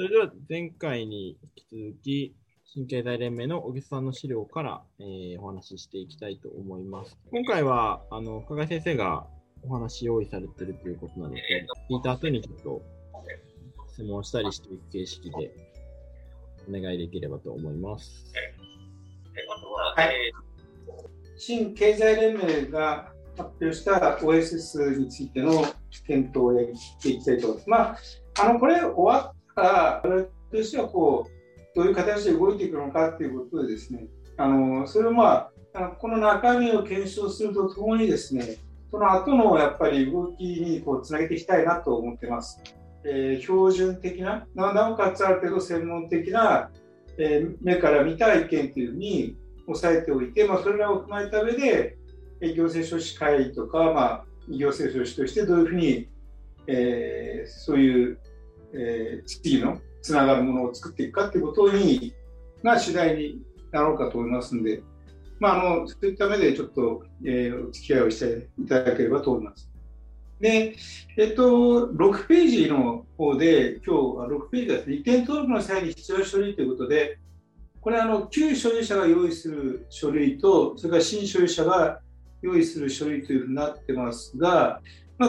それでは前回に引き続き、新経済連盟の小木さんの資料から、お話ししていきたいと思います。今回は深貝先生がお話用意されているということなので、聞いた後にちょっと質問したりしていく形式でお願いできればと思います。はい、新経済連盟が発表した OSS についての検討をやっていきたいと思います。これ終わったら、我々としてはどういう形で動いていくのかということでですね、それをこの中身を検証するとともにですね、その後のやっぱり動きにつなげていきたいなと思ってます。標準的な、なおかつある程度専門的な、目から見た意見というふうに抑えておいて、それらを踏まえた上で、行政書士会とか、行政書士としてどういうふうに、そういう、次のつながるものを作っていくかということが主題になろうかと思いますので、そういった目でちょっと、お付き合いをしていただければと思います。で、6ページの方で、今日は6ページがですね、移転登録の際に必要な書類ということで、これは旧所有者が用意する書類と、それから新所有者が用意する書類というふうになってますが、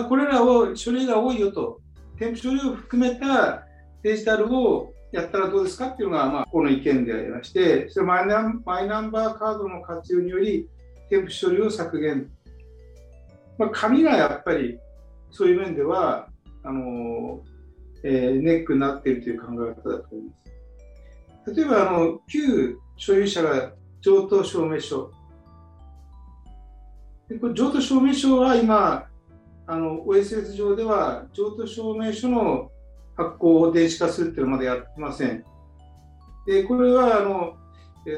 これらを書類が多いよと、添付書類を含めたデジタルをやったらどうですかっていうのが、この意見でありまして、それマイナンバーカードの活用により添付書類を削減。紙がやっぱりそういう面ではネックになっているという考え方だと思います。例えば旧所有者が譲渡証明書。これ譲渡証明書は今OSS 上では譲渡証明書の発行を電子化するというのはまだやってません。でこれは委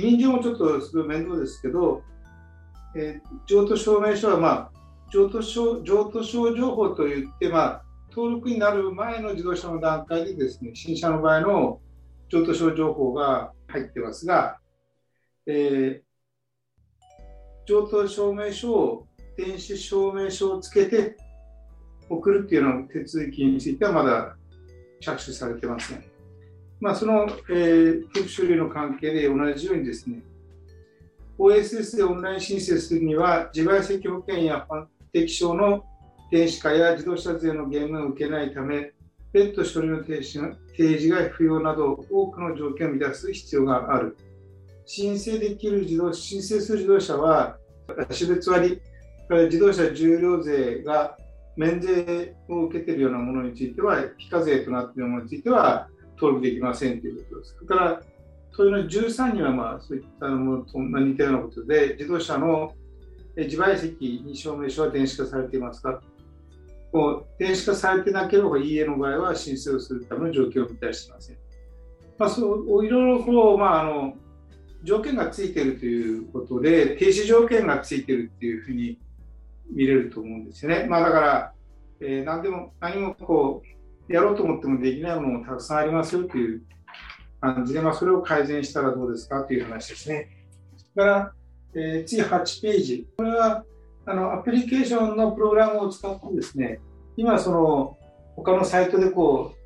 任状もちょっとすごい面倒ですけど、譲渡証明書は譲渡証情報といって、登録になる前の自動車の段階でですね、新車の場合の譲渡証情報が入ってますが、譲渡証明書を電子証明書をつけて送るっていうのの手続きについてはまだ着手されてません。その手続きの関係で同じようにですね、OSS でオンライン申請するには、自賠責保険や保険証の電子化や自動車税の減免を受けないため、別途書類の提示が不要など、多くの条件を満たす必要がある。申請する自動車は、私別割、自動車重量税が免税を受けているようなものについては、非課税となっているものについては登録できませんということです。だから問いの13にはそういったものと似たようなことで、自動車の自賠責に証明書は電子化されていますか、電子化されてなければ EA の場合は申請をするための条件を満たしていません。いろいろ条件がついているということで、停止条件がついているというふうに見れると思うんですよね。だから、何もやろうと思ってもできないものもたくさんありますよという感じで、それを改善したらどうですかという話ですね。だから、次8ページ。これはアプリケーションのプログラムを使ってですね、今他のサイトで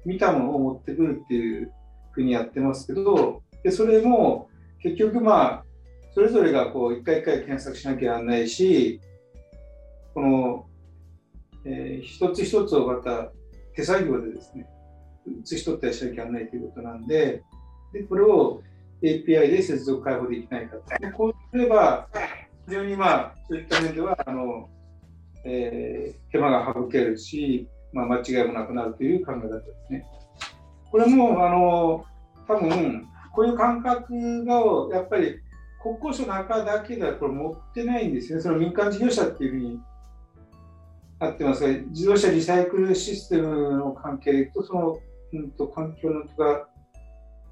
見たものを持ってくるっていうふうにやってますけど、でそれも結局それぞれが一回一回検索しなきゃならないし、一つ一つをまた手作業でですね、写し取ったりしなきゃいけないということなんで、これを API で接続開放できないかと。こうすれば、非常にそういった面では手間が省けるし、間違いもなくなるという考え方ですね。これも多分こういう感覚がやっぱり国交省の中だけでは持ってないんですね。その民間事業者っていうふうになってますが、自動車リサイクルシステムの関係でいくと、環境のとかっ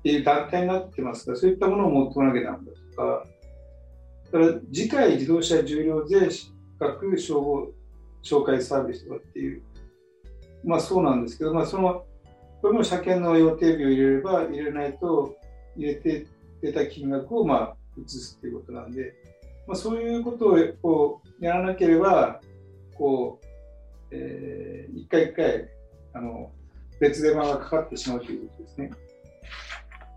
ていう団体になってますから、そういったものを持っておかなきゃなんだとか、だから次回自動車重量税資格紹介サービスとかっていう、そうなんですけど、これも車検の予定日を入れれば入れないと入れた金額を移すっていうことなんで、そういうことをやらなければ一回一回別手間がかかってしまうということですね。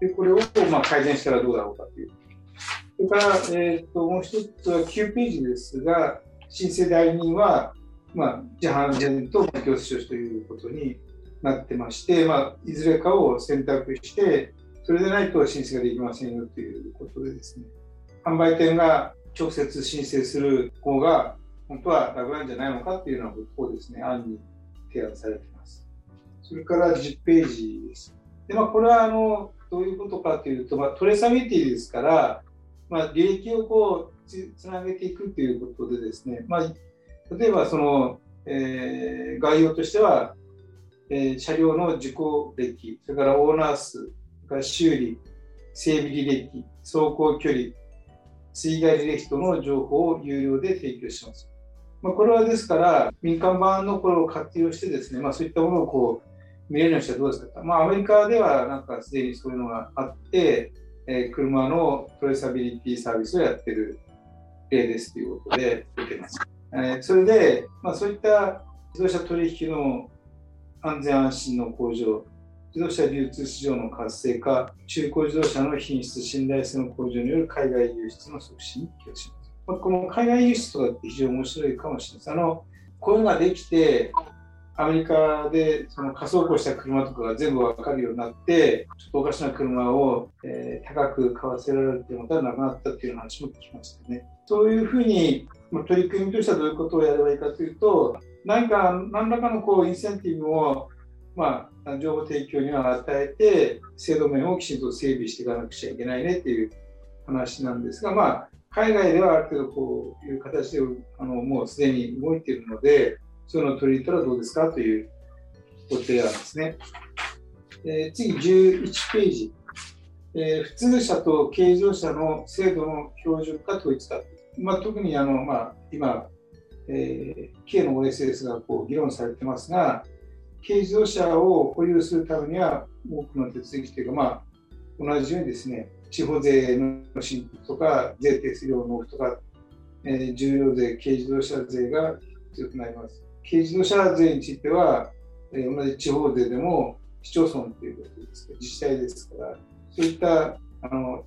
でこれを改善したらどうだろうかという。それから、もう一つは9ページですが、申請代理人は、自販店と公共施設ということになってまして、いずれかを選択して、それでないと申請ができませんよということでですね、販売店が直接申請する方が本当は楽なんじゃないのかというようなことをですね、案に提案されています。それから10ページです。でこれはどういうことかというと、トレーサビリティですから、利益をつなげていくということでですね、例えば概要としては、車両の事故歴、それからオーナー数、それから修理、整備履歴、走行距離、水害履歴等の情報を有料で提供します。これはですから民間版のこれを活用してですね、そういったものを見れるようにしたらどうですか。アメリカではすでにそういうのがあって、車のトレーサビリティサービスをやっている例ですということで出ています。それで、そういった自動車取引の安全安心の向上、自動車流通市場の活性化、中古自動車の品質信頼性の向上による海外輸出の促進に寄与します。この海外輸出とかって非常に面白いかもしれないです。こういうのができて、アメリカで仮想庫した車とかが全部分かるようになって、ちょっとおかしな車を、高く買わせられてもたなくなったっていう話も聞きましたね。そういうふうに取り組みとしてはどういうことをやればいいかというと、何らかのインセンティブを情報提供には与えて、制度面をきちんと整備していかなくちゃいけないねっていう話なんですが、海外ではある程度こういう形でもうすでに動いているので、そういうのを取り入れたらどうですかというご提案ですね。次11ページ、普通車と軽乗車の制度の標準化統一化、特に今、軽の OSS が議論されてますが、軽自動車を保有するためには多くの手続きというか、同じようにですね、地方税の申告とか税手数料納付とか、重量税、軽自動車税が必要となります。軽自動車税については、同じ地方税でも市町村ということですけど、自治体ですから、そういった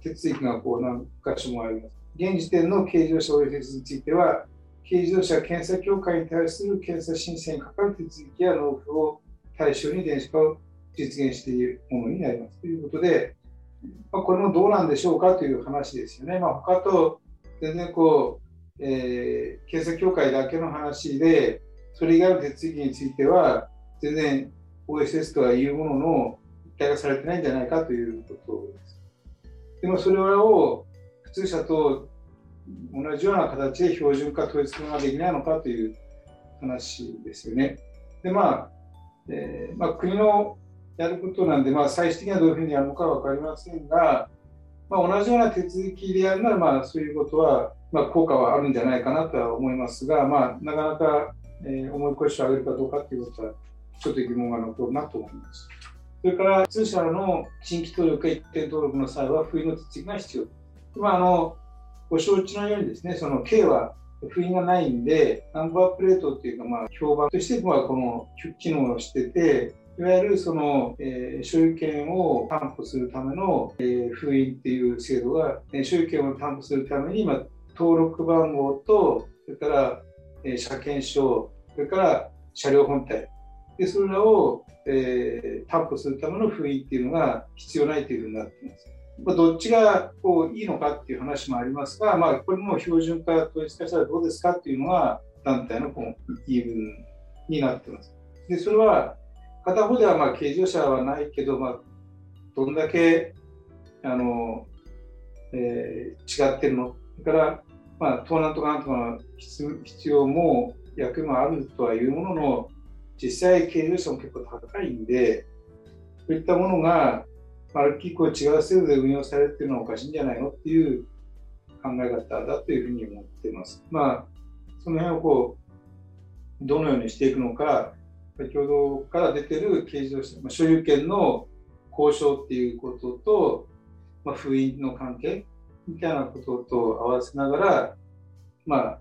手続きが何か所もあります。現時点の軽自動車 OSS については、軽自動車検査協会に対する検査申請にかかる手続きや納付を対象に電子化を実現しているものになりますということで、これもどうなんでしょうかという話ですよね。他と全然検査協会だけの話で、それ以外の手続きについては全然 OSS とはいうものの一体化されてないんじゃないかということです。でもそれを普通車と同じような形で標準化統一化ができないのかという話ですよね。で国のやることなんで、最終的にはどういうふうにやるのかは分かりませんが、同じような手続きでやるなら、そういうことは、効果はあるんじゃないかなとは思いますが、なかなか、重い腰を上げるかどうかということは、ちょっと疑問が残るなと思います。それから、普通車の新規登録や一定登録の際は、不意の手続きが必要。ご承知のようにですね、その K は不意がないんで、ナンバープレートというか、評判としてこの機能をしてて、いわゆる所有権を担保するための、封印っていう制度が、所有権を担保するために、登録番号と、それから、車検証、それから車両本体、でそれらを、担保するための封印っていうのが必要ないというふうになっています。どっちがいいのかっていう話もありますが、これも標準化統一化したらどうですかっていうのが団体の言い分になっています。でそれは片方では軽自動車はないけど、どんだけ違ってるの、それから盗難とかなんとかの必要も役もあるとはいうものの、実際軽自動車も結構高いんで、そういったものが結構違う制度で運用されているのはおかしいんじゃないのっていう考え方だというふうに思っています。その辺をどのようにしていくのか、先ほどから出ている軽自動車、所有権の交渉っていうことと、封印の関係みたいなことと合わせながら、落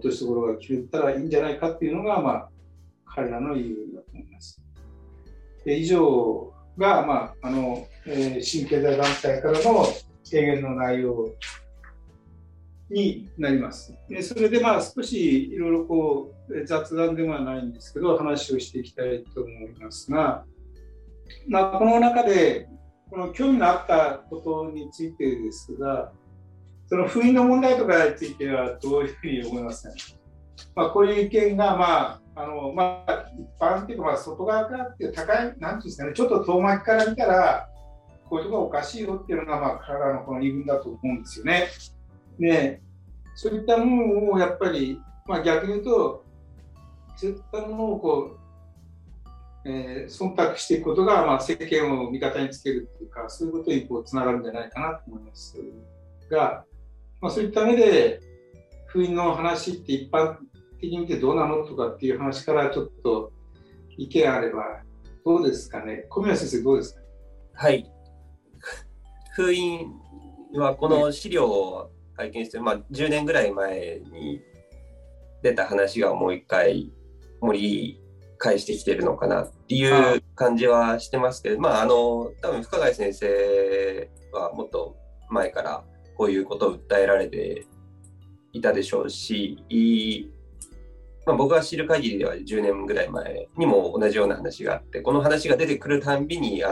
としどころが決めたらいいんじゃないかっていうのが、彼らの理由だと思います。以上が、新経済団体からの提言の内容になります。それで少しいろいろこう雑談ではないんですけど話をしていきたいと思いますが、この中でこの興味のあったことについてですが、その封印の問題とかについてはどういうふうに思いますか？こういう意見が一般というか外側からっていう高いなんていうんですかね、ちょっと遠巻きから見たらこういうところおかしいよっていうのが体のこの言い分だと思うんですよね。で、そういったものをやっぱり、逆に言うとそういったものをこう、忖度していくことが、世間を味方につけるっていうか、そういうことにこうつながるんじゃないかなと思いますが、そういった目で封印の話って一般的に見てどうなのとかっていう話からちょっと意見あればどうですかね。小宮先生どうですか？はい。封印はこの資料を拝見して、10年ぐらい前に出た話がもう一回盛り返してきてるのかなっていう感じはしてますけど、多分深谷先生はもっと前からこういうことを訴えられていたでしょうし、僕が知る限りでは10年ぐらい前にも同じような話があって、この話が出てくるたんびに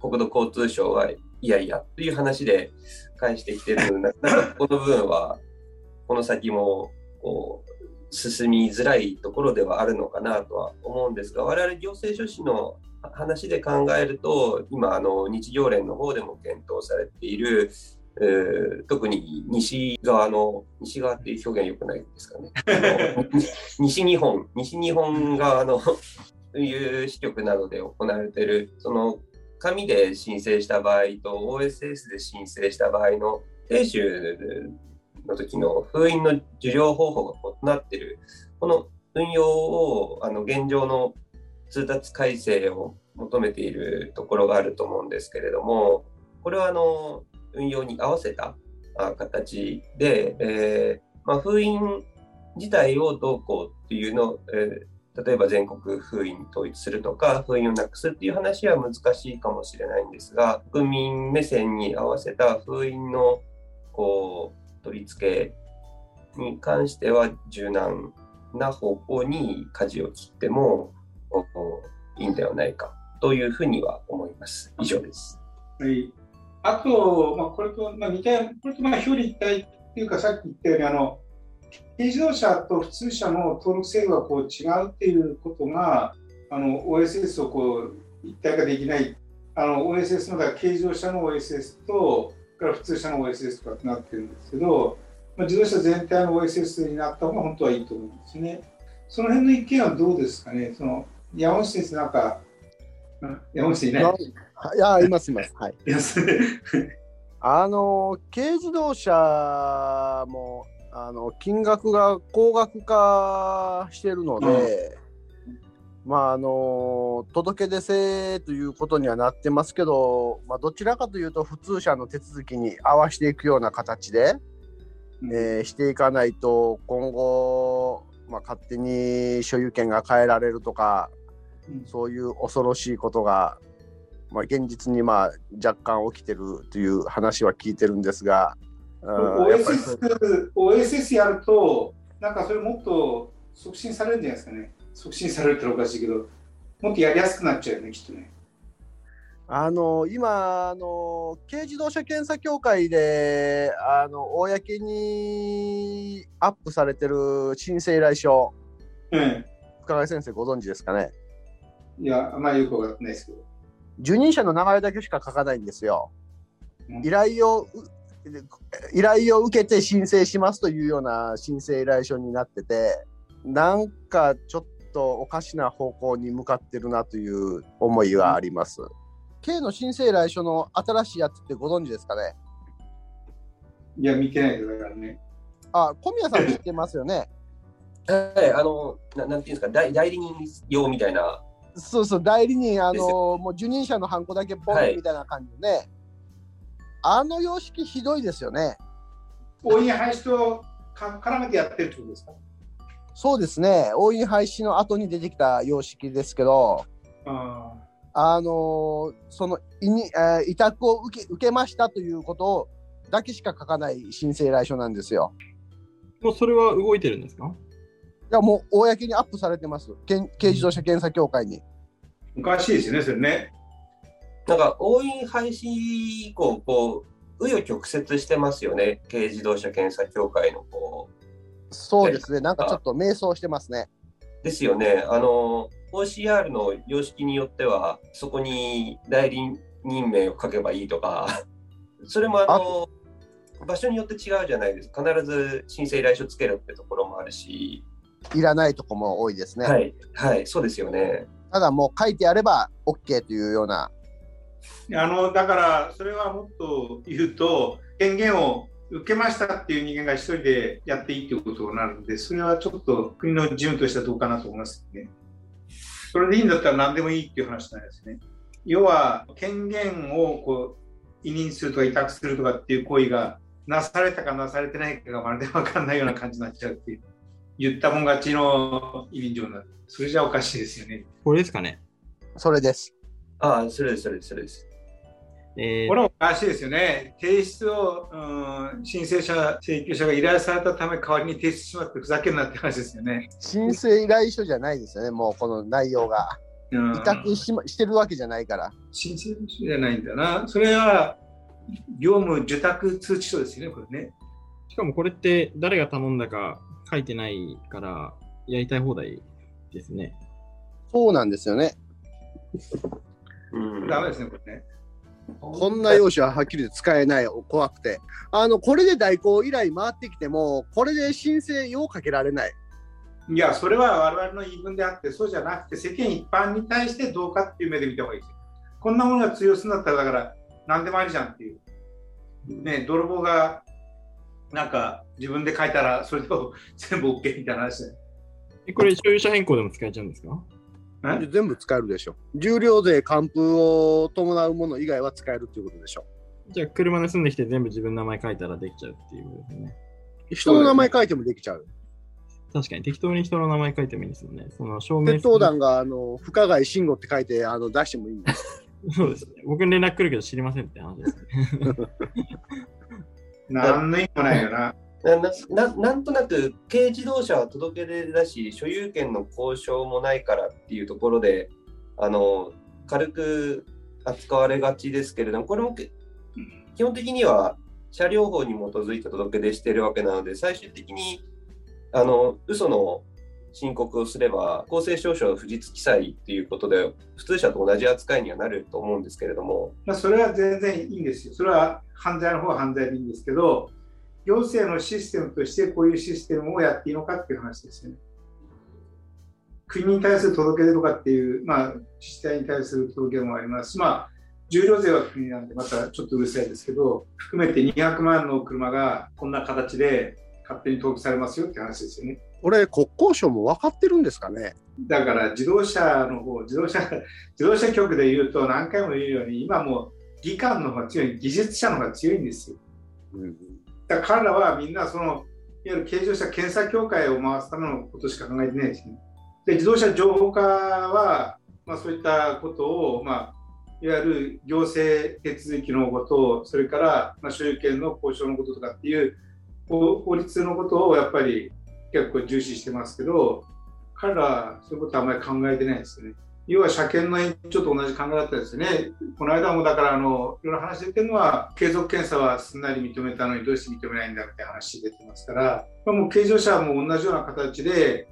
国土交通省はいやいやという話で返してきてるので、この部分はこの先もこう進みづらいところではあるのかなとは思うんですが、我々行政書士の話で考えると、今日行連の方でも検討されている、特に西側っていう表現は良くないですかね西日本側の有支局などで行われている、その紙で申請した場合と OSS で申請した場合の定種の時の封印の受領方法が異なっている、この運用を現状の通達改正を求めているところがあると思うんですけれども、これは運用に合わせた形で、封印自体をどうこうっていうのを、例えば全国封印に統一するとか封印をなくすっていう話は難しいかもしれないんですが、国民目線に合わせた封印のこう取り付けに関しては柔軟な方向に舵を切ってもいいんではないかというふうには思います。以上です。はい。あと、これと、これと表裏一体っていうか、さっき言ったように軽自動車と普通車の登録制度がこう違うっていうことが、OSS をこう一体化できない、OSS のだから軽自動車の OSS とから普通車の OSS とかってなってるんですけど、自動車全体の OSS になった方が本当はいいと思うんですね。その辺の意見はどうですかね。山内先生、山内先生いない？います、はい軽自動車も金額が高額化しているので、届け出制ということにはなってますけど、どちらかというと普通車の手続きに合わせていくような形で、していかないと今後、勝手に所有権が変えられるとか、そういう恐ろしいことが、現実に若干起きてるという話は聞いてるんですが、OSS やるとそれもっと促進されるんじゃないですかね。促進されるっておかしいけど、もっとやりやすくなっちゃうよね、きっとね。今軽自動車検査協会で公にアップされてる申請依頼書、深谷先生ご存知ですかね。いや、よく分かってないですけど、受任者の名前だけしか書かないんですよ。依頼を受けて申請しますというような申請依頼書になってて、ちょっとおかしな方向に向かってるなという思いはあります。K の申請依頼書の新しいやつってご存知ですかね。いや、見てないからね。小宮さん知ってますよねはい、なんていうんですか、代理人用みたいな。そう代理人、もう受任者のハンコだけポンみたいな感じでね、様式ひどいですよね。押印廃止と絡めてやってるってことですか？そうですね。押印廃止の後に出てきた様式ですけど、その委託を受けましたということをだけしか書かない申請依頼書なんですよ。もうそれは動いてるんですか？いや、もう公にアップされてます、軽自動車検査協会に。おかしいですね、それね。なんか押印廃止以降こう紆余曲折してますよね、軽自動車検査協会のこう。そうですね、なんかちょっと迷走してますね。ですよね。OCR の様式によってはそこに代理人名を書けばいいとかそれも場所によって違うじゃないですか。必ず申請依頼書つけるってところもあるし、いらないとこも多いですね。はい、はい、そうですよね。ただもう書いてあれば OK というような、だからそれはもっと言うと権限を受けましたっていう人間が一人でやっていいということになるので、それはちょっと国の事務としてはどうかなと思いますね。それでいいんだったら何でもいいっていう話なんですね。要は権限をこう委任するとか委託するとかっていう行為がなされたかなされてないかがまるで分かんないような感じになっちゃうっていう、言ったもん勝ちの委任状になる。それじゃおかしいですよね。これですかね。それです。ああ、それです。これもおかしいですよね。提出を申請者請求者が依頼されたため代わりに提出しまってふざけんなって話ですよね。申請依頼書じゃないですよね、もうこの内容が。委託 してるわけじゃないから。申請書じゃないんだな、それは。業務受託通知書ですよね、これね。しかもこれって誰が頼んだか書いてないからやりたい放題ですね。そうなんですよね。ダメですね、これね。こんな用紙ははっきり使えない、怖くて。これで代行依頼回ってきても、これで申請をかけられない。いや、それは我々の言い分であって、そうじゃなくて、世間一般に対してどうかっていう目で見た方がいいです。こんなものが通用するんだったら、だから、何でもありじゃんっていう。ね、泥棒が、なんか、自分で書いたら、それと全部 OK みたいな話で。これ、所有者変更でも使えちゃうんですか？全部使えるでしょ。重量税還付を伴うもの以外は使えるということでしょ。じゃあ車盗んできて全部自分の名前書いたらできちゃうっていうことですね。人の名前書いてもできちゃう。確かに適当に人の名前書いてもいいんですよね。その証明鉄道団が深貝慎吾って書いて出してもいいんです。そうですね。僕に連絡来るけど知りませんって話ですね。なんの意味もないよな。なんとなく軽自動車は届け出だし所有権の交渉もないからっていうところで軽く扱われがちですけれども、これも基本的には車両法に基づいて届け出しているわけなので、最終的に嘘の申告をすれば公正証書不実記載っていうことで普通車と同じ扱いにはなると思うんですけれども、それは全然いいんですよ。それは犯罪の方は犯罪でいいんですけど、行政のシステムとしてこういうシステムをやっていいのかっていう話ですよね。国に対する届け出とかっていう、自治体に対する届け出もありますし、重量税は国なんでまたちょっとうるさいですけど、含めて200万の車がこんな形で勝手に登記されますよって話ですよね。これ国交省も分かってるんですかね。だから自動車の方、自動車局で言うと何回も言うように、今もう技官の方が強い、技術者の方が強いんですよ。だから彼らはみんなそのいわゆる軽自動車検査協会を回すためのことしか考えてないし、ね、で自動車情報課は、そういったことを、いわゆる行政手続きのことを、それから、所有権の交渉のこととかっていう法律のことをやっぱり結構重視してますけど、彼らはそういうことはあんまり考えてないですよね。要は車検の延長と同じ考えだったんですよね。この間もだからいろいろ話出てるのは、継続検査はすんなり認めたのにどうして認めないんだみたいな話出てますから、もう軽乗車も同じような形で、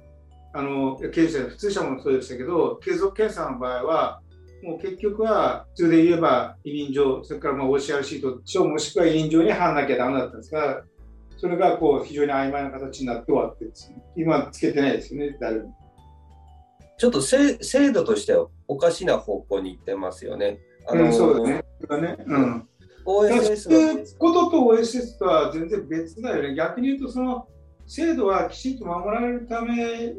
軽乗車、普通車もそうでしたけど、継続検査の場合は、もう結局は普通で言えば委任状、それからOCR シート、もしくは委任状に貼らなきゃダメだったんですが、それが非常に曖昧な形になって終わってですね。今つけてないですよね、誰も。ちょっと制度としてはおかしな方向に行ってますよね。そうですね。OSS のことと OSS とは全然別だよね。逆に言うと、その制度はきちんと守られるため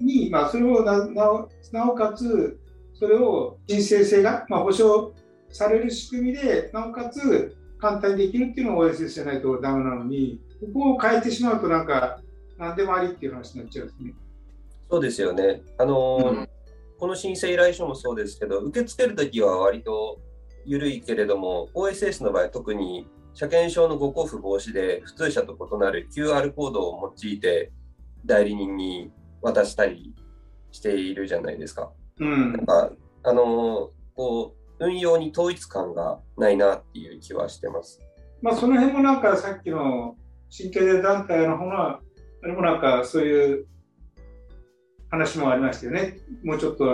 に、それをなおかつそれを申請性が、保障される仕組みで、なおかつ簡単にできるっていうのが OSS じゃないとダメなのに、ここを変えてしまうとなんか何でもありっていう話になっちゃうんですね。そうですよね。この申請依頼書もそうですけど、受け付けるときは割と緩いけれども、 OSS の場合特に車検証の誤交付防止で普通車と異なる QR コードを用いて代理人に渡したりしているじゃないですか。うん、なんかこう運用に統一感がないなっていう気はしてます。まあ、その辺もなんかさっきの神経伝団体の方があれもなんかそういう話もありましたよね。もうちょっと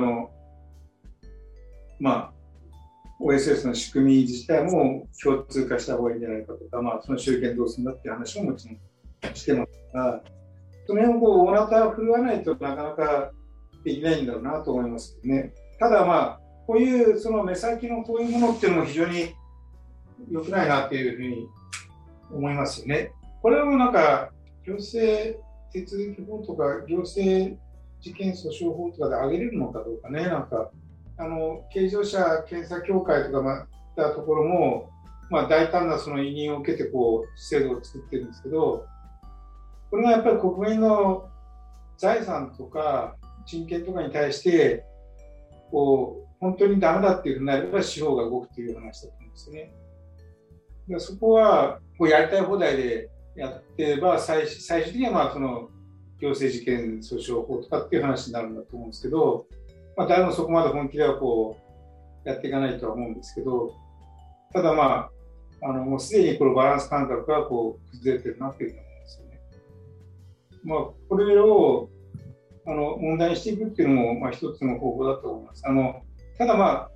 まあ OSS の仕組み自体も共通化した方がいいんじゃないかとか、まあその集権どうするんだっていう話ももちろんしてますが、その辺をこうオーナーが振るわないとなかなかできないんだろうなと思いますけどね。ただまあこういうその目先のこういうものっていうのも非常に良くないなっていうふうに思いますよね。これもなんか行政手続き法とか行政事件訴訟法とかで挙げれるのかどうかね。なんか軽乗車検査協会とかまたところも、まあ、大胆なその委任を受けてこう制度を作ってるんですけど、これがやっぱり国民の財産とか人権とかに対してこう本当にダメだっていうふうになれば司法が動くという話だと思うんですよね。でそこはこうやりたい放題でやってれば最終的にはまあその行政事件訴訟法とかっていう話になるんだと思うんですけど、まあ、誰もそこまで本気ではこうやっていかないとは思うんですけど、ただまあもうすでにこのバランス感覚がこう崩れてるなっていうふうに思うんですよね。まあ、これを問題にしていくっていうのも、まあ、一つの方法だと思います。ただまあ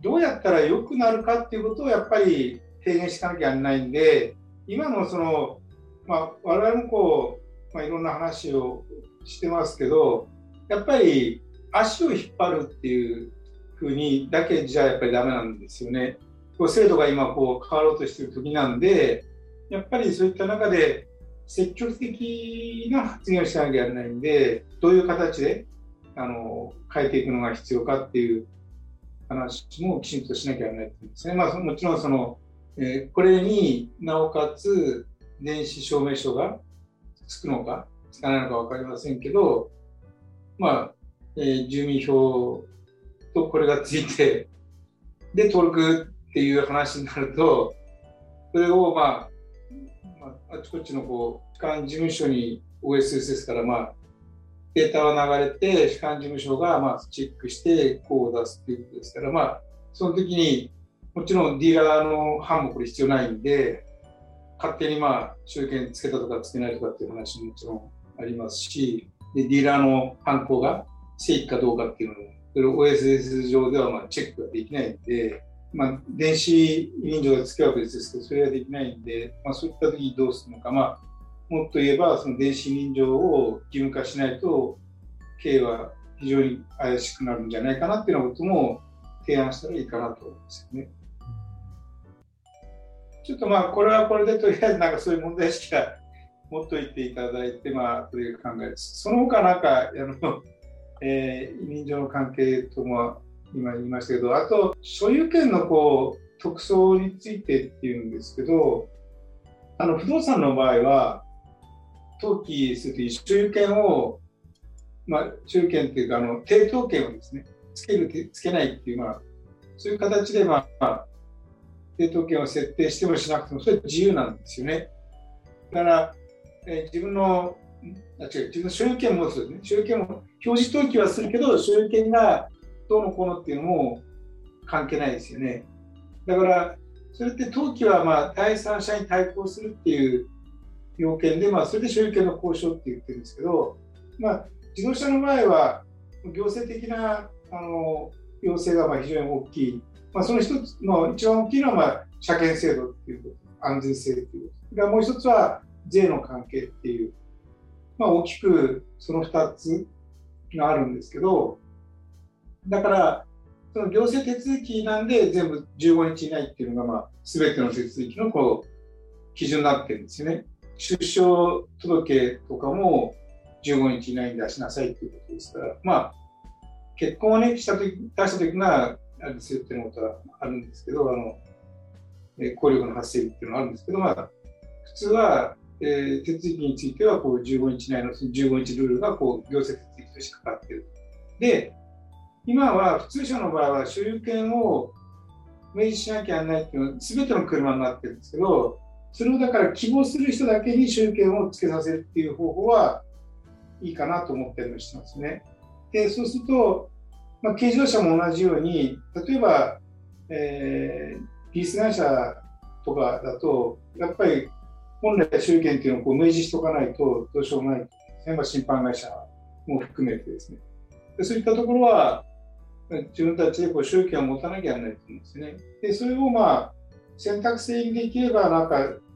どうやったら良くなるかっていうことをやっぱり提言しなきゃいけないんで、今のその、まあ、我々もこう、まあ、いろんな話をしてますけど、やっぱり足を引っ張るっていうふうにだけじゃやっぱりダメなんですよね。こう制度が今こう変わろうとしている時なんで、やっぱりそういった中で積極的な発言をしなきゃいけないんで、どういう形で変えていくのが必要かっていう話もきちんとしなきゃいけないんですね。まあ、もちろんそのこれになおかつ電子証明書がつくのかつかないのか分かりませんけど、まあ住民票とこれがついてで登録っていう話になると、それをまああちこちのこう主管事務所に OSS ですから、まあデータは流れて主管事務所がまあチェックしてこう出すっていうことですから、まあその時にもちろんディーラーの班もこれ必要ないんで、勝手にまあ証券つけたとかつけないとかっていう話ももちろんありますし、でディーラーの犯行が正規かどうかっていうのも OSS 上ではまあチェックができないんで、まあ、電子委任状がつけは別ですけど、それができないんで、まあ、そういった時にどうするのか、まあ、もっと言えばその電子委任状を義務化しないと経営は非常に怪しくなるんじゃないかなっていうようなことも提案したらいいかなと思うんですよね。ちょっとまあこれはこれでとりあえずなんかそういう問題意識は持っといていただいて、まあという考えです。その他なんか委任状の関係とも今言いましたけど、あと所有権のこう特徴についてっていうんですけど、不動産の場合は登記するとき所有権を、まあ、所有権っていうか抵当権をですねつけるつけないっていう、まあそういう形でまあ抵当権を設定してもしなくてもそれ自由なんですよね。だから、自分の所有権もそうですね。所有権も表示登記はするけど、所有権がどうのこうのっていうのも関係ないですよね。だからそれって登記はまあ第三者に対抗するっていう要件で、まあ、それで所有権の交渉って言ってるんですけど、まあ、自動車の場合は行政的な要請がまあ非常に大きい。まあ、その一つの一番大きいのはまあ車検制度っていうこと、安全性ということ、もう一つは税の関係っていう、まあ、大きくその2つがあるんですけど、だからその行政手続きなんで全部15日以内っていうのがまあ全ての手続きのこう基準になってるんですよね。出生届とかも15日以内に出しなさいっていうことですから、まあ、結婚をね出したときがあるですよっていうことはあるんですけど、効力の発生日っていうのがあるんですけど、まあ、普通は、手続きについてはこう15日以内の15日ルールがこう行政手続きとしてかかっている。で、今は普通車の場合は所有権を明示しなきゃいけないっていうのは全ての車になってるんですけど、それをだから希望する人だけに所有権をつけさせるっていう方法はいいかなと思ったりもしてますね。でそうすると、軽自動車も同じように例えば、リース会社とかだとやっぱり本来所有権っていうのをこう明示しておかないとどうしようもないですね。審判会社も含めてですね。でそういったところは自分たちでこう所有権を持たなきゃいけないと思うんですね。でそれを選択制にできればなんか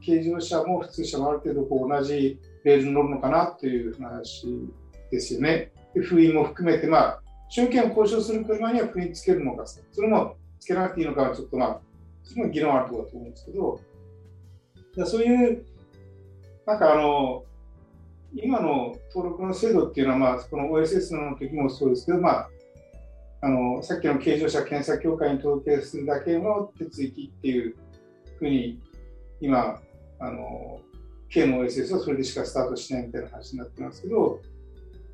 軽自動車も普通車もある程度こう同じレールに乗るのかなという話ですよね。で封印も含めて所有権を交渉する車には封印つけるのかそれもつけなくていいのかはちょっとそれも議論あるところだと思うんですけど、そういう今の登録の制度っていうのは、この OSS の時もそうですけど、さっきの軽自動車検査協会に登記するだけの手続きっていうふうに今軽の OSS はそれでしかスタートしないみたいな話になってますけど、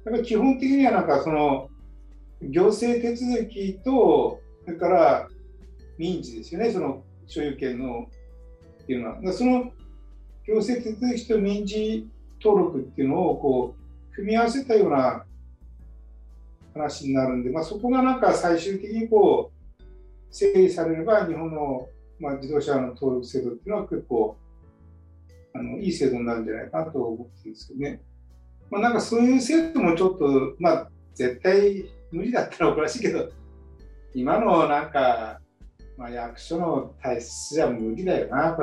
やっぱり基本的にはその行政手続きとそれから民事ですよね、その所有権のっていうのは、その行政手続きと民事登録っていうのをこう組み合わせたような話になるんで、そこが最終的にこう整理されれば日本の自動車の登録制度っていうのは結構いい制度になるんじゃないかなと思ってるんですけどね。そういう制度もちょっと絶対無理だったらおかしいけど、今の役所の体質じゃ無理だよな。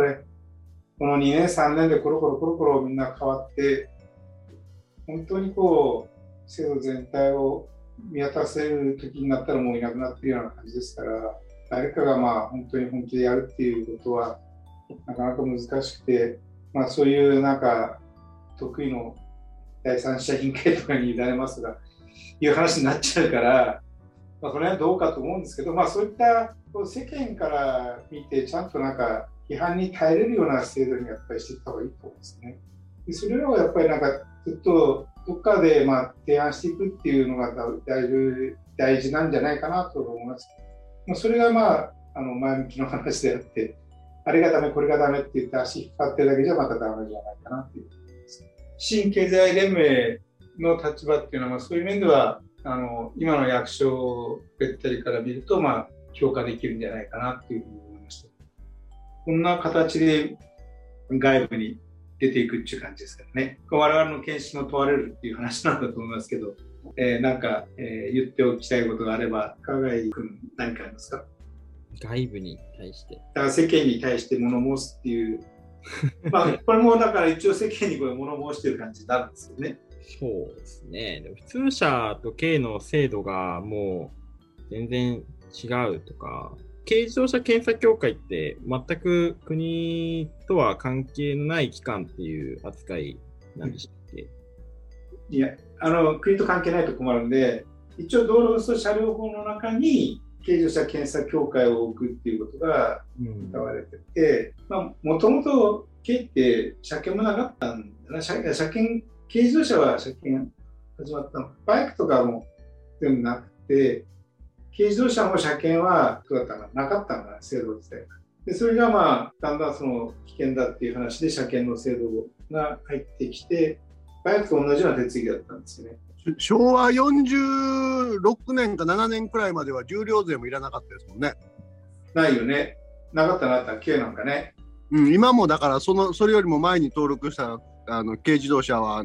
この2年3年でコロコロみんな変わって、本当にこう制度全体を見渡せる時になったらもういなくなっているような感じですから、誰かが本当に本気でやるっていうことはなかなか難しくて、そういう得意の第三者委員会とかに委ねますがいう話になっちゃうから、それはどうかと思うんですけど、そういった世間から見てちゃんと批判に耐えれるような制度にやっぱりしていった方がいいと思うんですね。でそれらをやっぱりずっとどっかで提案していくっていうのが大事なんじゃないかなと思います。それが前向きの話であって、あれがダメこれがダメって言って足引っ張ってるだけじゃまたダメじゃないかなっていう。新経済連盟の立場っていうのは、そういう面では今の役所べったりから見ると評価できるんじゃないかなっていうふうに思いました。こんな形で外部に出ていくっていう感じですからね。我々の見識の問われるっていう話なんだと思いますけど、言っておきたいことがあれば、加賀井君何かありますか？外部に対して。だから世間に対して物申すっていう。これもだから一応世間に物申してる感じになるんですよね。そうですね。普通車と軽の制度がもう全然違うとか、軽自動車検査協会って全く国とは関係のない機関っていう扱いなんでしたっけ？いや、国と関係ないと困るんで、一応道路運送車両法の中に軽自動車検査協会を置くっていうことが歌われてて、もともと軽って車検もなかったんだな。軽自動車は車検始まったの。バイクとかも全部なくて、軽自動車も車検はどうだったのかなかったのかな、制度自体が。でそれがだんだんその危険だっていう話で車検の制度が入ってきて、バイクと同じような手続きだったんですよね。昭和46年か7年くらいまでは重量税もいらなかったですもんね。ないよね。なかったなったら軽なんかね。今もだからそれよりも前に登録した軽自動車は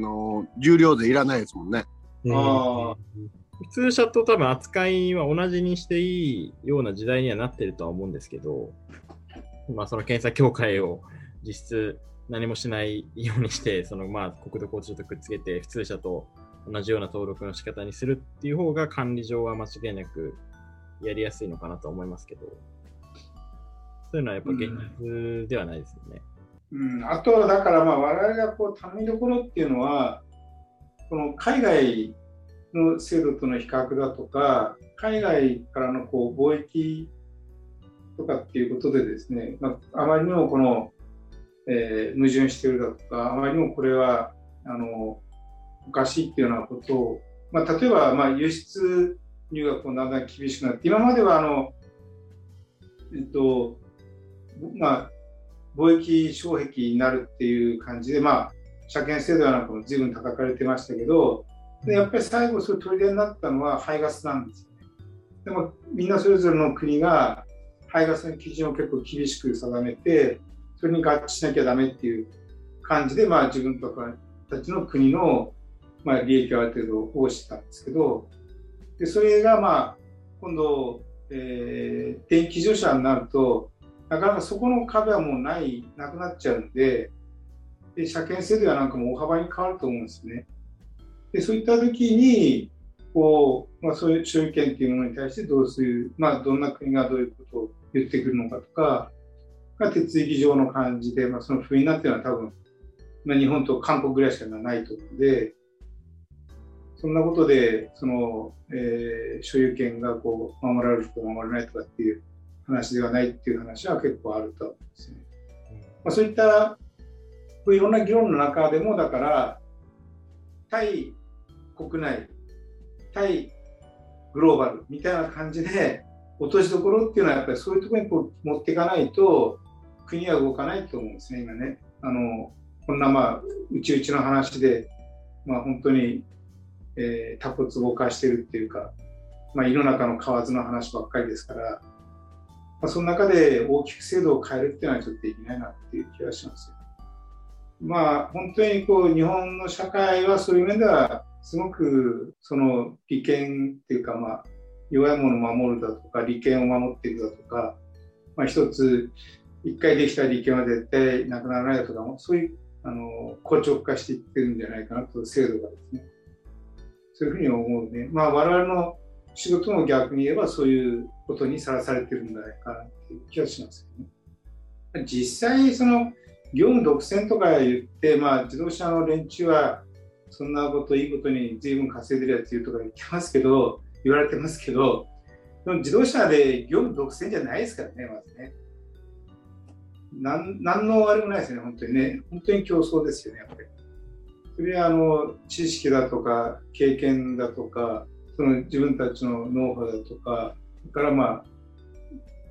重量税いらないですもんね。普通車と多分扱いは同じにしていいような時代にはなってるとは思うんですけど、その検査協会を実質何もしないようにして、その国土交通省とくっつけて普通車と同じような登録の仕方にするっていう方が管理上は間違いなくやりやすいのかなと思いますけど、そういうのはやっぱ現実ではないですよね。あとはだから我々が頼みどころっていうのは、この海外の制度との比較だとか、海外からの貿易とかっていうことでですね、あまりにも矛盾しているだとか、あまりにもこれはおかしいっていうようなことを、例えば輸出入学もだんだん厳しくなって、今まではまあ、貿易障壁になるっていう感じで、まあ、車検制度なんかも随分高かれてましたけど、でやっぱり最後、それ取り出になったのは排ガスなんですよね。でもみんなそれぞれの国が排ガスの基準を結構厳しく定めて、それに合致しなきゃダメっていう感じで、まあ、自分とかたちの国の、まあ、利益をある程度応してたんですけど、でそれが、まあ、今度、電気自動車になると、なかなかそこの壁はもうなくなっちゃうんで、で車検制度はなんかも大幅に変わると思うんですね。でそういった時にこう、まあ、そういう所有権というものに対してどうする、まあ、どんな国がどういうことを言ってくるのかとかが手続き上の感じで、まあ、その不意になっていうのは多分、まあ、日本と韓国ぐらいしかないと思うので、そんなことでその、所有権がこう守られるとか守られないとかっていう話ではないっていう話は結構あると思うんですね。まあ、そういったこういろんな議論の中でも、だから対国内対グローバルみたいな感じで落としどころっていうのはやっぱりそういうところにこう持っていかないと国は動かないと思うんですね、今ね。こんなまあ内々の話で、まあ、本当にタコツボ化してるっていうか、まあ、世の中の蛙の話ばっかりですから、まあ、その中で大きく制度を変えるっていうのはちょっとできないなっていう気がしますよ。まあ、本当にこう日本の社会はそういう面ではすごくその利権っていうか、まあ弱いものを守るだとか利権を守っていくだとか、まあ、一つ一回できた利権は絶対なくならないだとか、そういう硬直化していってるんじゃないかなと、制度がですね、そういうふうに思うね。まあ我々の仕事も逆に言えばそういうことにさらされてるんじゃないかなっていう気がしますよね。実際その業務独占とか言って、まあ、自動車の連中はそんなこといいことに随分稼いでるやつ言うとか言われてますけど、でも自動車で業務独占じゃないですからね、まずね。何の悪もないですよね、本当にね。本当に競争ですよね、やっぱり。それは知識だとか経験だとか、その自分たちのノウハウだとか、それからまあ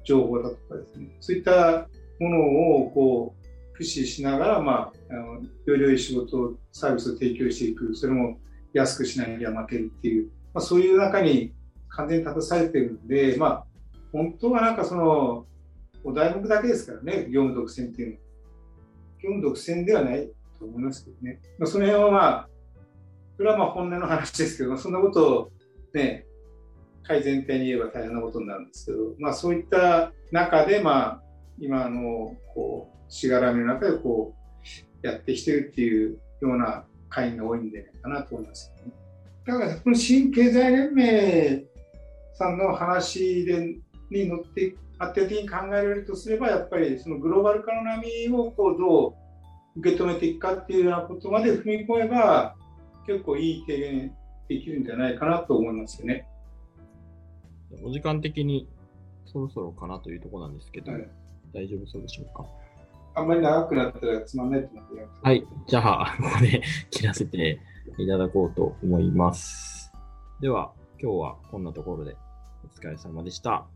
情報だとかですね、そういったものをこう駆使しながら、まあ、より良い仕事、サービスを提供していく、それも安くしないには負けるっていう、まあ、そういう中に完全に立たされてるんで、まあ、本当はなんかそのお題目だけですからね、業務独占っていうのは。業務独占ではないと思いますけどね。まあ、その辺はまあ、それはまあ本音の話ですけど、そんなことをね、会全体に言えば大変なことになるんですけど、まあ、そういった中で、まあ、今のこうしがらみの中でこうやってきてるっていうような会員が多いんじゃないかなと思いますよね。だからこの新経済連盟さんの話に乗って当て的に考えられるとすれば、やっぱりそのグローバル化の波をこうどう受け止めていくかっていうようなことまで踏み込めば結構いい提言できるんじゃないかなと思いますよね。お時間的にそろそろかなというところなんですけど、はい、大丈夫そうでしょうか。あんまり長くなったらつまんないと思ってます。はい、じゃあここで切らせていただこうと思います。では今日はこんなところでお疲れ様でした。